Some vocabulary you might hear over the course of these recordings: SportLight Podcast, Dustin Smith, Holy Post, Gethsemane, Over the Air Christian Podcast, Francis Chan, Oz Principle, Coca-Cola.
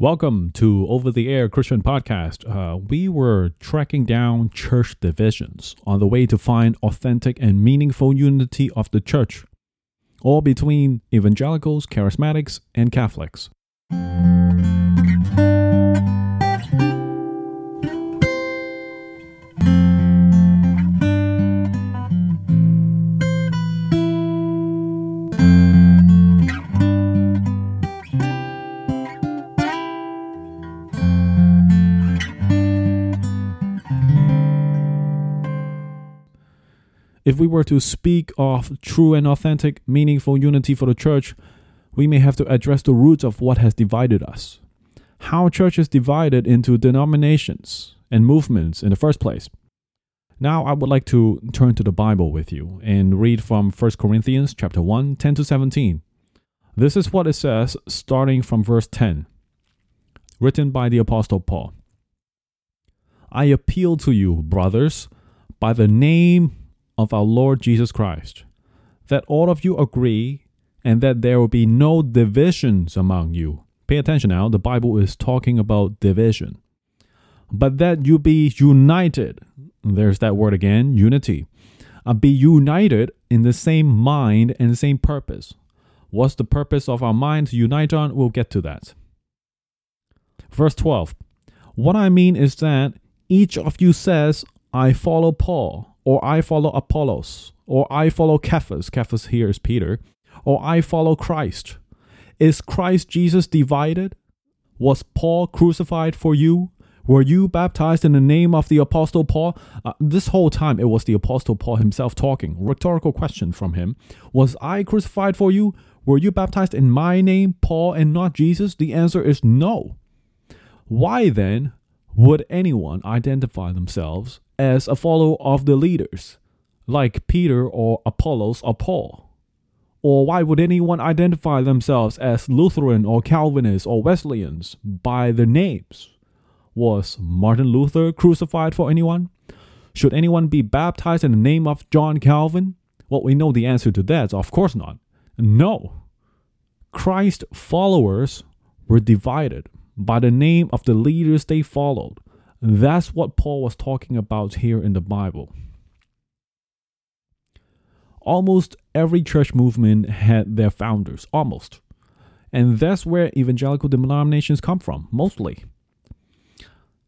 Welcome to Over the Air Christian Podcast. We were tracking down church divisions on the way to find authentic and meaningful unity of the church, all between evangelicals, charismatics, and Catholics. If we were to speak of true and authentic, meaningful unity for the church, we may have to address the roots of what has divided us. How church is divided into denominations and movements in the first place. Now I would like to turn to the Bible with you and read from 1 Corinthians chapter 1, 10-17. This is what it says, starting from verse 10, written by the Apostle Paul. I appeal to you, brothers, by the name of our Lord Jesus Christ, that all of you agree and that there will be no divisions among you. Pay attention now, the Bible is talking about division. But that you be united, there's that word again, unity. Be united in the same mind and the same purpose. What's the purpose of our mind to unite on? We'll get to that. Verse 12. What I mean is that each of you says, I follow Paul, or I follow Apollos, or I follow Cephas. Cephas here is Peter. Or I follow Christ. Is Christ Jesus divided? Was Paul crucified for you? Were you baptized in the name of the Apostle Paul? This whole time it was the Apostle Paul himself talking. Rhetorical question from him. Was I crucified for you? Were you baptized in my name, Paul, and not Jesus? The answer is no. Why then would anyone identify themselves as a follower of the leaders, like Peter or Apollos or Paul? Or why would anyone identify themselves as Lutheran or Calvinists or Wesleyans by their names? Was Martin Luther crucified for anyone? Should anyone be baptized in the name of John Calvin? Well, we know the answer to that, so of course not. No. Christ followers were divided by the name of the leaders they followed. That's what Paul was talking about here in the Bible. Almost every church movement had their founders, almost. And that's where evangelical denominations come from, mostly.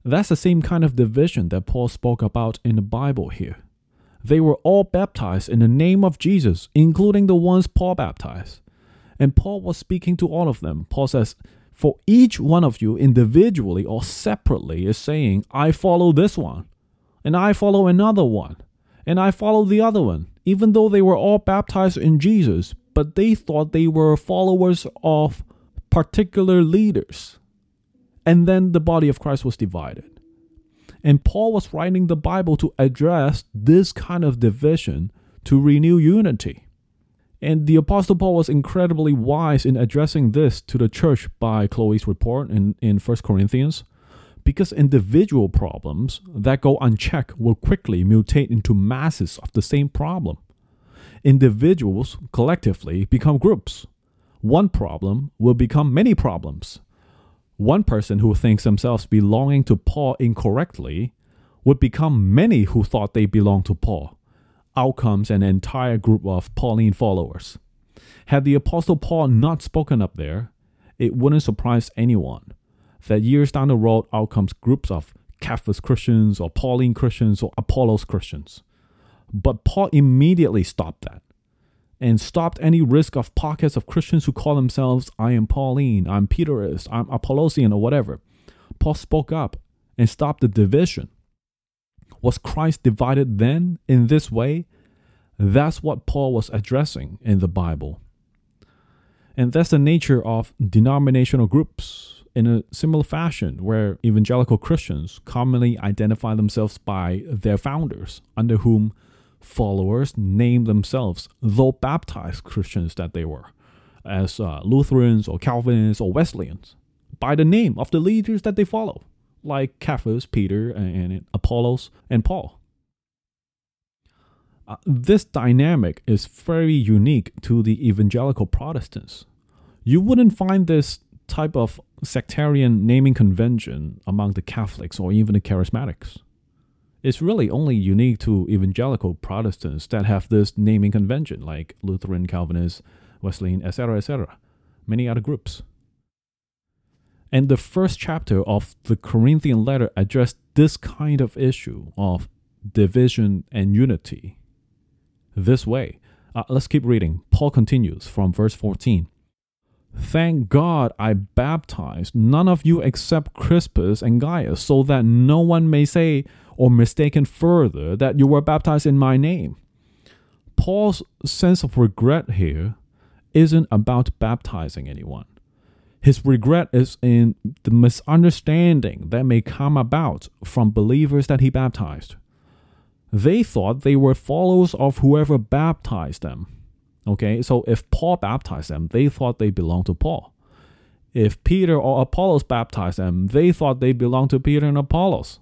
That's the same kind of division that Paul spoke about in the Bible here. They were all baptized in the name of Jesus, including the ones Paul baptized. And Paul was speaking to all of them. Paul says, for each one of you individually or separately is saying, I follow this one, and I follow another one, and I follow the other one, even though they were all baptized in Jesus, but they thought they were followers of particular leaders. And then the body of Christ was divided. And Paul was writing the Bible to address this kind of division to renew unity. And the Apostle Paul was incredibly wise in addressing this to the church by Chloe's report in 1 Corinthians, because individual problems that go unchecked will quickly mutate into masses of the same problem. Individuals collectively become groups. One problem will become many problems. One person who thinks themselves belonging to Paul incorrectly would become many who thought they belonged to Paul. Outcomes an entire group of Pauline followers. Had the Apostle Paul not spoken up there, it wouldn't surprise anyone that years down the road outcomes groups of Cephas Christians or Pauline Christians or Apollos Christians. But Paul immediately stopped that and stopped any risk of pockets of Christians who call themselves, I am Pauline, I'm Peterist, I'm Apollosian, or whatever. Paul spoke up and stopped the division. Was Christ divided then in this way? That's what Paul was addressing in the Bible. And that's the nature of denominational groups in a similar fashion, where evangelical Christians commonly identify themselves by their founders, under whom followers name themselves, though baptized Christians that they were, as Lutherans or Calvinists or Wesleyans, by the name of the leaders that they follow, like Cephas, Peter, and Apollos, and Paul. This dynamic is very unique to the evangelical Protestants. You wouldn't find this type of sectarian naming convention among the Catholics or even the Charismatics. It's really only unique to evangelical Protestants that have this naming convention, like Lutheran, Calvinist, Wesleyan, etc., etc., many other groups. And the first chapter of the Corinthian letter addressed this kind of issue of division and unity this way. Let's keep reading. Paul continues from verse 14. Thank God I baptized none of you except Crispus and Gaius, so that no one may say or mistaken further that you were baptized in my name. Paul's sense of regret here isn't about baptizing anyone. His regret is in the misunderstanding that may come about from believers that he baptized. They thought they were followers of whoever baptized them. Okay, so if Paul baptized them, they thought they belonged to Paul. If Peter or Apollos baptized them, they thought they belonged to Peter and Apollos.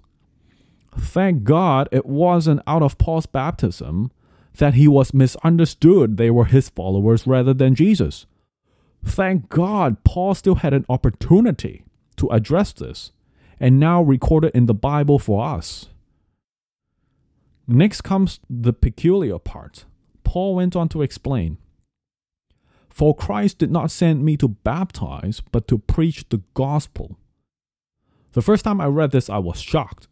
Thank God it wasn't out of Paul's baptism that he was misunderstood they were his followers rather than Jesus. Thank God Paul still had an opportunity to address this, and now recorded in the Bible for us. Next comes the peculiar part. Paul went on to explain, "For Christ did not send me to baptize, but to preach the gospel." The first time I read this, I was shocked.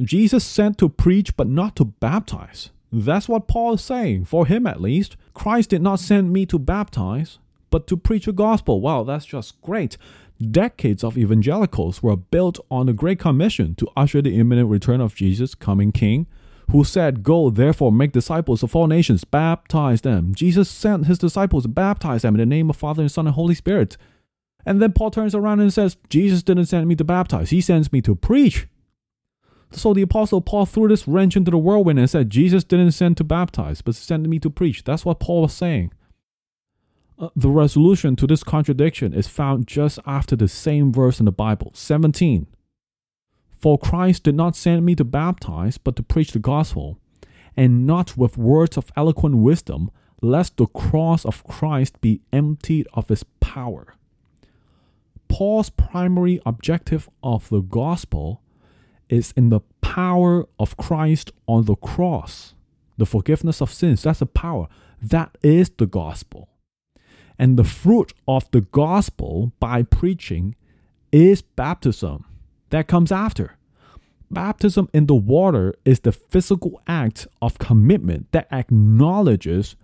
Jesus sent to preach, but not to baptize. That's what Paul is saying, for him at least. Christ did not send me to baptize, but to preach the gospel. Wow, that's just great. Decades of evangelicals were built on the Great Commission to usher the imminent return of Jesus, coming King, who said, "Go, therefore, make disciples of all nations, baptize them." Jesus sent his disciples to baptize them in the name of Father and Son and Holy Spirit. And then Paul turns around and says, Jesus didn't send me to baptize. He sends me to preach. So the Apostle Paul threw this wrench into the whirlwind and said, Jesus didn't send to baptize, but sent me to preach. That's what Paul was saying. The resolution to this contradiction is found just after the same verse in the Bible, 17. For Christ did not send me to baptize, but to preach the gospel, and not with words of eloquent wisdom, lest the cross of Christ be emptied of its power. Paul's primary objective of the gospel is in the power of Christ on the cross, the forgiveness of sins. That's the power. That is the gospel. And the fruit of the gospel by preaching is baptism. That comes after. Baptism in the water is the physical act of commitment that acknowledges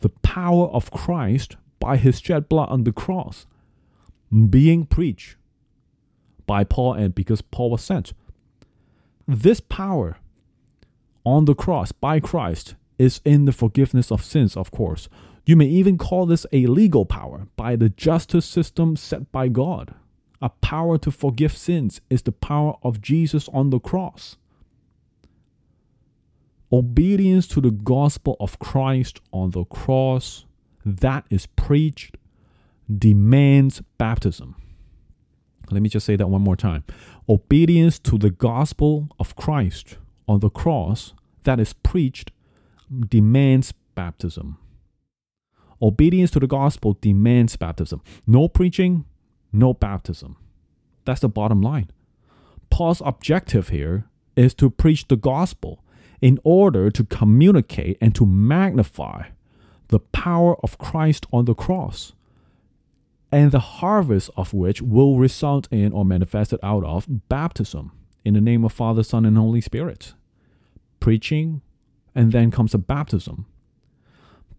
the power of Christ by his shed blood on the cross, being preached by Paul and because Paul was sent. This power on the cross by Christ is in the forgiveness of sins, of course. You may even call this a legal power by the justice system set by God. A power to forgive sins is the power of Jesus on the cross. Obedience to the gospel of Christ on the cross that is preached demands baptism. Let me just say that one more time. Obedience to the gospel of Christ on the cross that is preached demands baptism. Obedience to the gospel demands baptism. No preaching, no baptism. That's the bottom line. Paul's objective here is to preach the gospel in order to communicate and to magnify the power of Christ on the cross, and the harvest of which will result in or manifested out of baptism in the name of Father, Son, and Holy Spirit. Preaching, and then comes the baptism.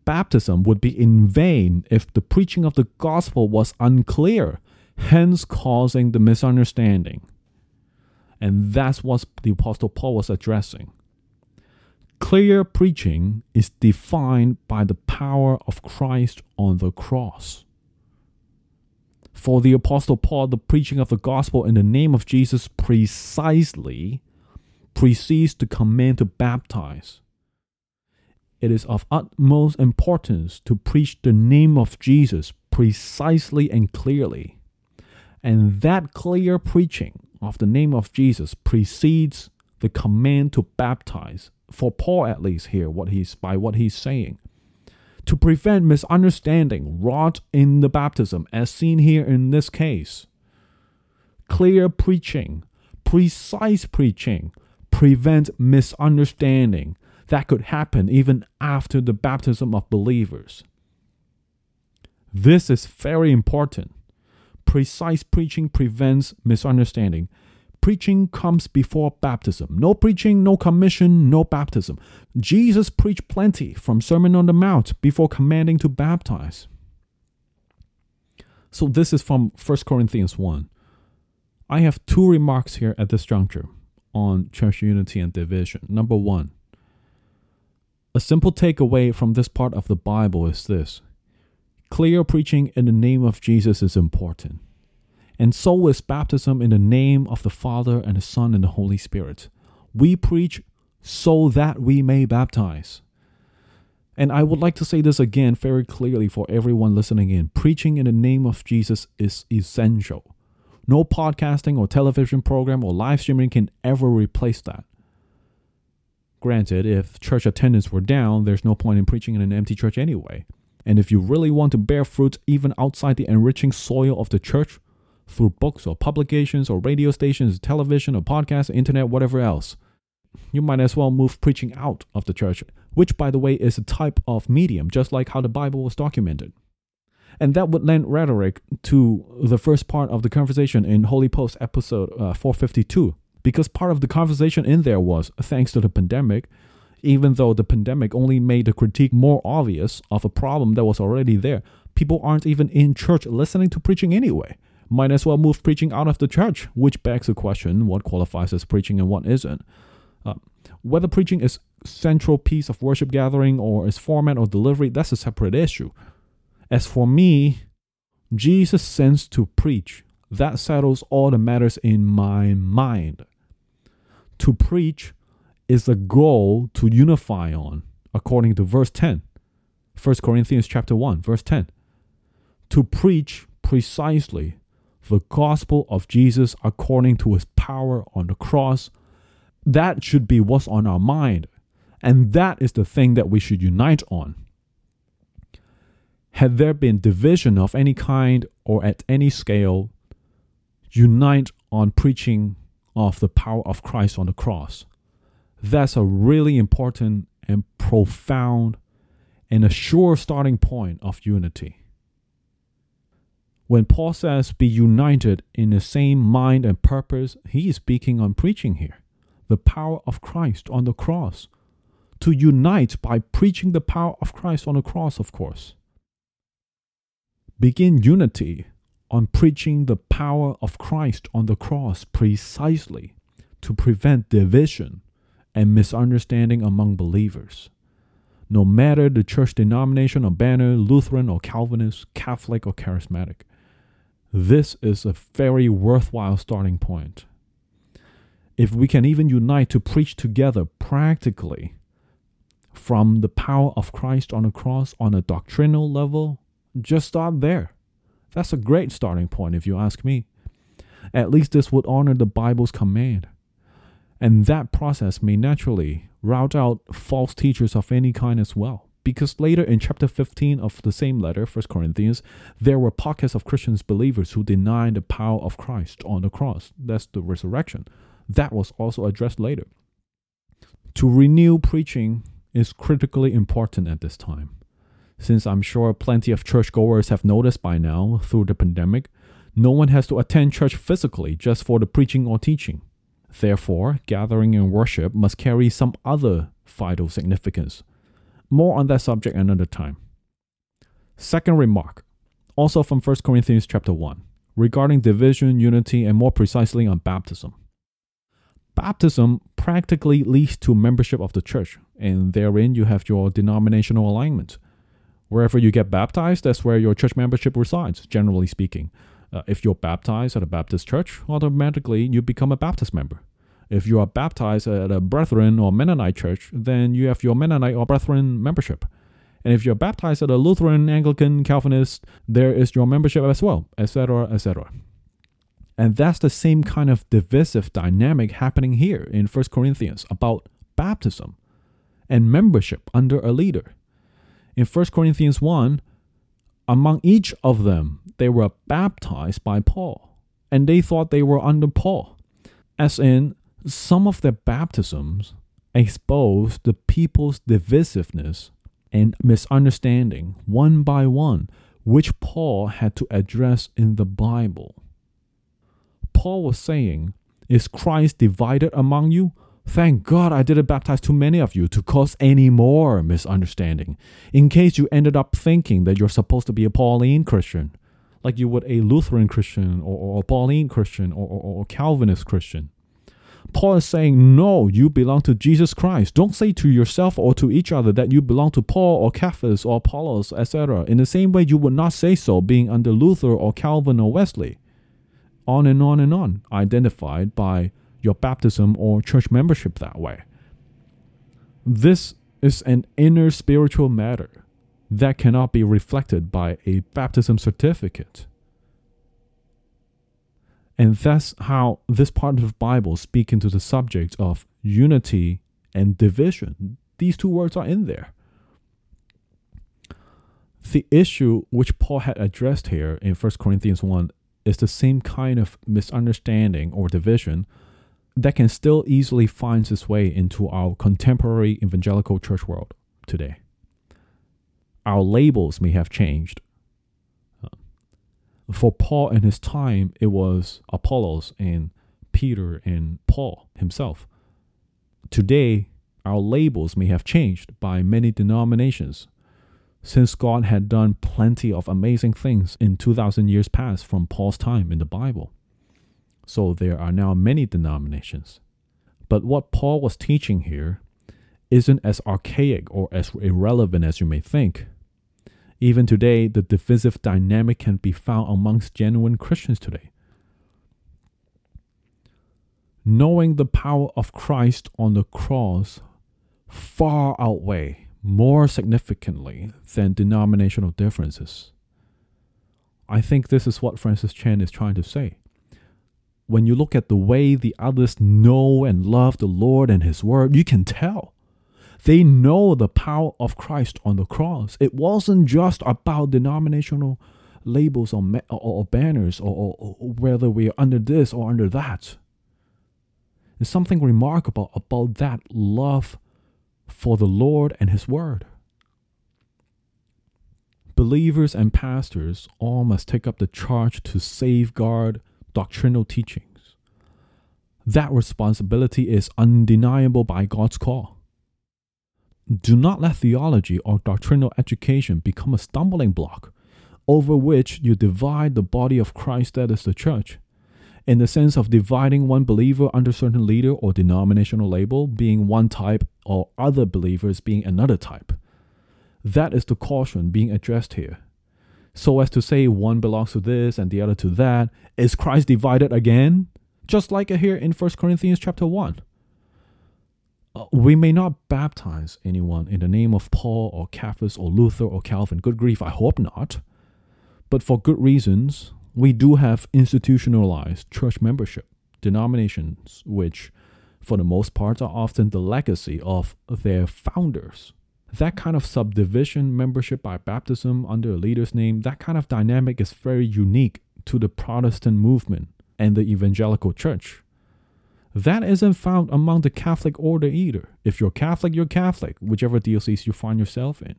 Baptism would be in vain if the preaching of the gospel was unclear, hence causing the misunderstanding. And that's what the Apostle Paul was addressing. Clear preaching is defined by the power of Christ on the cross. For the Apostle Paul, the preaching of the gospel in the name of Jesus precisely precedes the command to baptize. It is of utmost importance to preach the name of Jesus precisely and clearly. And that clear preaching of the name of Jesus precedes the command to baptize, for Paul at least here, what he's saying. To prevent misunderstanding wrought in the baptism, as seen here in this case, clear preaching, precise preaching, prevent misunderstanding that could happen even after the baptism of believers. This is very important. Precise preaching prevents misunderstanding. Preaching comes before baptism. No preaching, no commission, no baptism. Jesus preached plenty from Sermon on the Mount before commanding to baptize. So this is from 1 Corinthians 1. I have two remarks here at this juncture on church unity and division. Number one, a simple takeaway from this part of the Bible is this. Clear preaching in the name of Jesus is important. And so is baptism in the name of the Father and the Son and the Holy Spirit. We preach so that we may baptize. And I would like to say this again very clearly for everyone listening in. Preaching in the name of Jesus is essential. No podcasting or television program or live streaming can ever replace that. Granted, if church attendance were down, there's no point in preaching in an empty church anyway. And if you really want to bear fruit even outside the enriching soil of the church, through books or publications or radio stations, television or podcasts, internet, whatever else. You might as well move preaching out of the church, which, by the way, is a type of medium, just like how the Bible was documented. And that would lend rhetoric to the first part of the conversation in Holy Post episode 452, because part of the conversation in there was, thanks to the pandemic, even though the pandemic only made the critique more obvious of a problem that was already there, people aren't even in church listening to preaching anyway. Might as well move preaching out of the church, which begs the question, what qualifies as preaching and what isn't? Whether preaching is central piece of worship gathering or is format or delivery, that's a separate issue. As for me, Jesus sends to preach. That settles all the matters in my mind. To preach is the goal to unify on, according to verse 10. 1 Corinthians chapter 1, verse 10. To preach precisely the gospel of Jesus according to his power on the cross. That should be what's on our mind. And that is the thing that we should unite on. Had there been division of any kind or at any scale, unite on preaching of the power of Christ on the cross. That's a really important and profound and a sure starting point of unity. When Paul says, be united in the same mind and purpose, he is speaking on preaching here. The power of Christ on the cross. To unite by preaching the power of Christ on the cross, of course. Begin unity on preaching the power of Christ on the cross precisely to prevent division and misunderstanding among believers. No matter the church denomination or banner, Lutheran or Calvinist, Catholic or Charismatic. This is a very worthwhile starting point. If we can even unite to preach together practically from the power of Christ on the cross on a doctrinal level, just start there. That's a great starting point if you ask me. At least this would honor the Bible's command. And that process may naturally rout out false teachers of any kind as well. Because later in chapter 15 of the same letter, 1 Corinthians, there were pockets of Christian believers who denied the power of Christ on the cross. That's the resurrection. That was also addressed later. To renew preaching is critically important at this time. Since I'm sure plenty of churchgoers have noticed by now through the pandemic, no one has to attend church physically just for the preaching or teaching. Therefore, gathering and worship must carry some other vital significance. More on that subject another time. Second remark, also from 1 Corinthians chapter 1, regarding division, unity, and more precisely on baptism. Baptism practically leads to membership of the church, and therein you have your denominational alignment. Wherever you get baptized, that's where your church membership resides, generally speaking. If you're baptized at a Baptist church, automatically you become a Baptist member. If you are baptized at a Brethren or Mennonite church, then you have your Mennonite or Brethren membership. And if you're baptized at a Lutheran, Anglican, Calvinist, there is your membership as well, etc., etc. And that's the same kind of divisive dynamic happening here in 1 Corinthians about baptism and membership under a leader. In 1 Corinthians 1, among each of them, they were baptized by Paul. and they thought they were under Paul. As in, some of their baptisms exposed the people's divisiveness and misunderstanding one by one, which Paul had to address in the Bible. Paul was saying, "Is Christ divided among you? Thank God I didn't baptize too many of you to cause any more misunderstanding, in case you ended up thinking that you're supposed to be a Pauline Christian, like you would a Lutheran Christian or a Pauline Christian or Calvinist Christian." Paul is saying, no, you belong to Jesus Christ. Don't say to yourself or to each other that you belong to Paul or Cephas or Apollos, etc. In the same way, you would not say so being under Luther or Calvin or Wesley. On and on and on, identified by your baptism or church membership that way. This is an inner spiritual matter that cannot be reflected by a baptism certificate. And that's how this part of the Bible speaks into the subject of unity and division. These two words are in there. The issue which Paul had addressed here in 1 Corinthians 1 is the same kind of misunderstanding or division that can still easily find its way into our contemporary evangelical church world today. Our labels may have changed. For Paul in his time, it was Apollos and Peter and Paul himself. Today, our labels may have changed by many denominations, since God had done plenty of amazing things in 2,000 years past from Paul's time in the Bible. So there are now many denominations. But what Paul was teaching here isn't as archaic or as irrelevant as you may think. Even today, the divisive dynamic can be found amongst genuine Christians today. Knowing the power of Christ on the cross far outweighs more significantly than denominational differences. I think this is what Francis Chan is trying to say. When you look at the way the others know and love the Lord and His Word, you can tell. They know the power of Christ on the cross. It wasn't just about denominational labels or banners or whether we are under this or under that. There's something remarkable about that love for the Lord and His Word. Believers and pastors all must take up the charge to safeguard doctrinal teachings. That responsibility is undeniable by God's call. Do not let theology or doctrinal education become a stumbling block over which you divide the body of Christ that is the church, in the sense of dividing one believer under certain leader or denominational label being one type or other believers being another type. That is the caution being addressed here. So as to say one belongs to this and the other to that, is Christ divided again? Just like here in 1 Corinthians chapter 1. We may not baptize anyone in the name of Paul or Cephas or Luther or Calvin. Good grief, I hope not. But for good reasons, we do have institutionalized church membership denominations, which for the most part are often the legacy of their founders. That kind of subdivision, membership by baptism under a leader's name, that kind of dynamic is very unique to the Protestant movement and the evangelical church. That isn't found among the Catholic order either. If you're Catholic, you're Catholic, whichever diocese you find yourself in.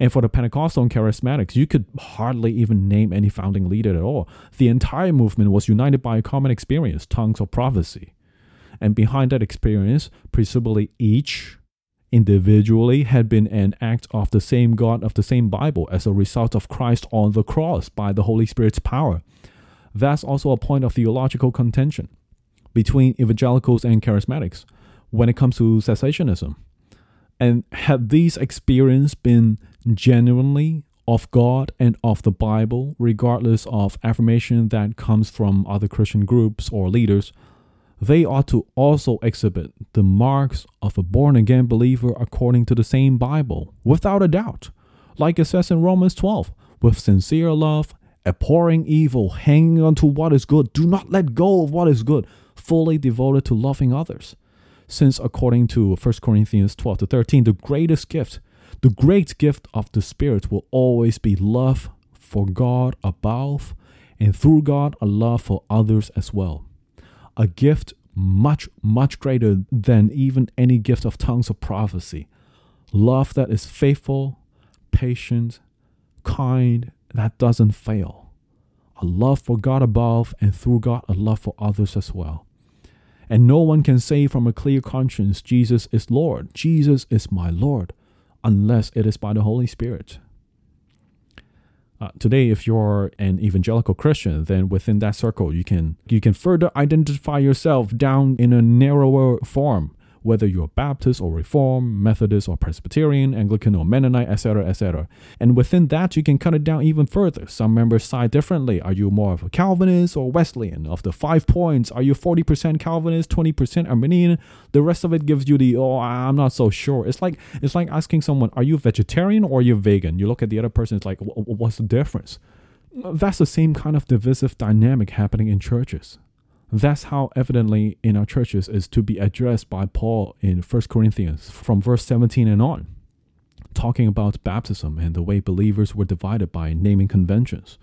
And for the Pentecostal and Charismatics, you could hardly even name any founding leader at all. The entire movement was united by a common experience, tongues or prophecy. And behind that experience, presumably each individually had been an act of the same God of the same Bible as a result of Christ on the cross by the Holy Spirit's power. That's also a point of theological contention between evangelicals and charismatics when it comes to cessationism. And had these experiences been genuinely of God and of the Bible, regardless of affirmation that comes from other Christian groups or leaders, they ought to also exhibit the marks of a born-again believer according to the same Bible, without a doubt. Like it says in Romans 12, with sincere love, abhorring evil, hanging on to what is good, do not let go of what is good, fully devoted to loving others. Since according to 1 Corinthians 12-13, the great gift of the Spirit will always be love for God above and through God, a love for others as well. A gift much, much greater than even any gift of tongues or prophecy. Love that is faithful, patient, kind, that doesn't fail. A love for God above and through God, a love for others as well. And no one can say from a clear conscience, Jesus is Lord, Jesus is my Lord, unless it is by the Holy Spirit. Today, if you're an evangelical Christian, then within that circle, you can further identify yourself down in a narrower form, whether you're Baptist or Reformed, Methodist or Presbyterian, Anglican or Mennonite, etc., etc. And within that, you can cut it down even further. Some members side differently. Are you more of a Calvinist or Wesleyan? Of the 5 points, are you 40% Calvinist, 20% Arminian? The rest of it gives you the, I'm not so sure. It's like asking someone, are you vegetarian or are you vegan? You look at the other person, it's like, what's the difference? That's the same kind of divisive dynamic happening in churches. That's how evidently in our churches is to be addressed by Paul in 1 Corinthians from verse 17 and on, talking about baptism and the way believers were divided by naming conventions.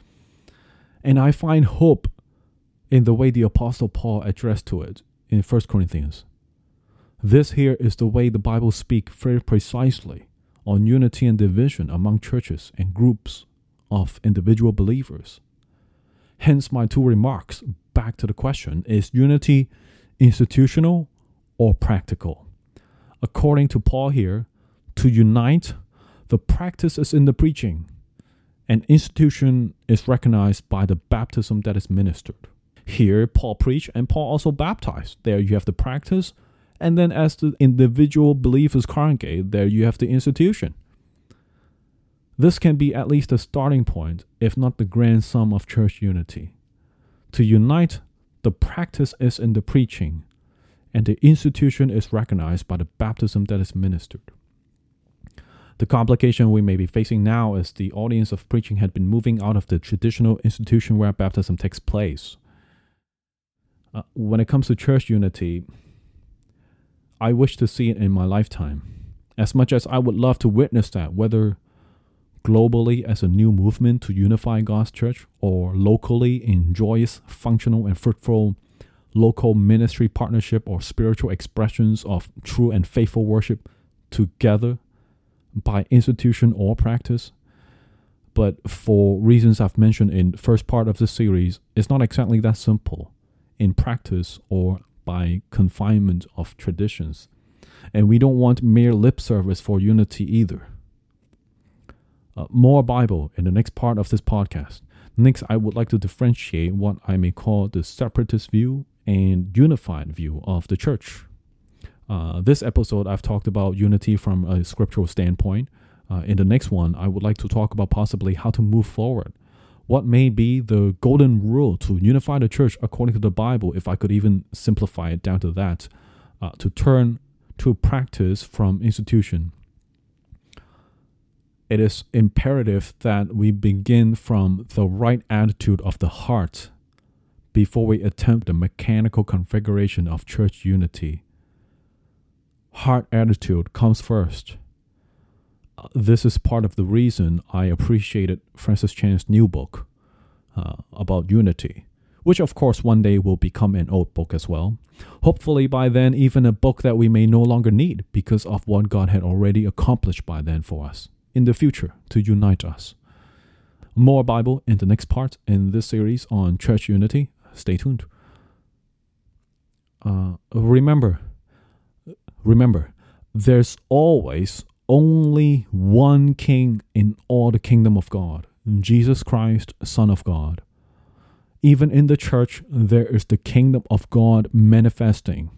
And I find hope in the way the Apostle Paul addressed to it in 1 Corinthians. This here is the way the Bible speaks very precisely on unity and division among churches and groups of individual believers. Hence my two remarks. Back to the question, is unity institutional or practical? According to Paul here, to unite, the practice is in the preaching, and institution is recognized by the baptism that is ministered. Here, Paul preached and Paul also baptized. There you have the practice, and then as the individual believers congregate, there you have the institution. This can be at least the starting point, if not the grand sum of church unity. To unite, the practice is in the preaching, and the institution is recognized by the baptism that is ministered. The complication we may be facing now is the audience of preaching had been moving out of the traditional institution where baptism takes place. When it comes to church unity, I wish to see it in my lifetime. As much as I would love to witness that, whether globally as a new movement to unify God's church, or locally in joyous, functional, and fruitful local ministry partnership or spiritual expressions of true and faithful worship together by institution or practice. But for reasons I've mentioned in the first part of the series, it's not exactly that simple in practice or by confinement of traditions. And we don't want mere lip service for unity either. More Bible in the next part of this podcast. Next, I would like to differentiate what I may call the separatist view and unified view of the church. This episode, I've talked about unity from a scriptural standpoint. In the next one, I would like to talk about possibly how to move forward. What may be the golden rule to unify the church according to the Bible, if I could even simplify it down to that, to turn to practice from institution. It is imperative that we begin from the right attitude of the heart before we attempt the mechanical configuration of church unity. Heart attitude comes first. This is part of the reason I appreciated Francis Chan's new book about unity, which of course one day will become an old book as well. Hopefully by then, even a book that we may no longer need because of what God had already accomplished by then for us. In the future to unite us. More Bible in the next part in this series on church unity. Stay tuned. Remember, there's always only one king in all the kingdom of God, Jesus Christ, Son of God. Even in the church, there is the kingdom of God manifesting.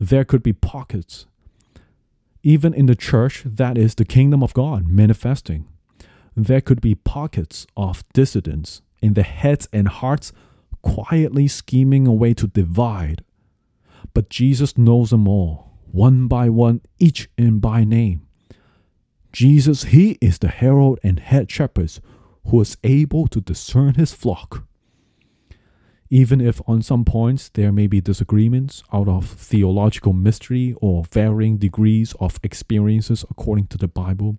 There could be pockets. Even in the church, that is the kingdom of God manifesting. There could be pockets of dissidents in the heads and hearts quietly scheming a way to divide. But Jesus knows them all, one by one, each and by name. Jesus, he is the herald and head shepherd who is able to discern his flock. Even if on some points there may be disagreements out of theological mystery or varying degrees of experiences according to the Bible,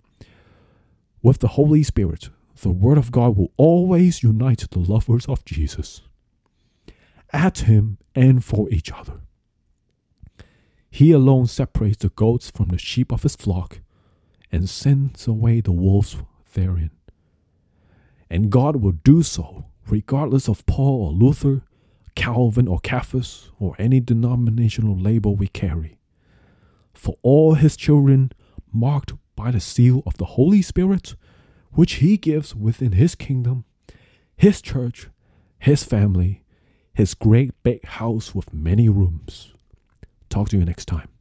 with the Holy Spirit, The Word of God will always unite the lovers of Jesus, at Him and for each other. He alone separates the goats from the sheep of His flock and sends away the wolves therein. And God will do so regardless of Paul or Luther, Calvin or Cephas, or any denominational label we carry. For all His children, marked by the seal of the Holy Spirit, which He gives within His kingdom, His church, His family, His great big house with many rooms. Talk to you next time.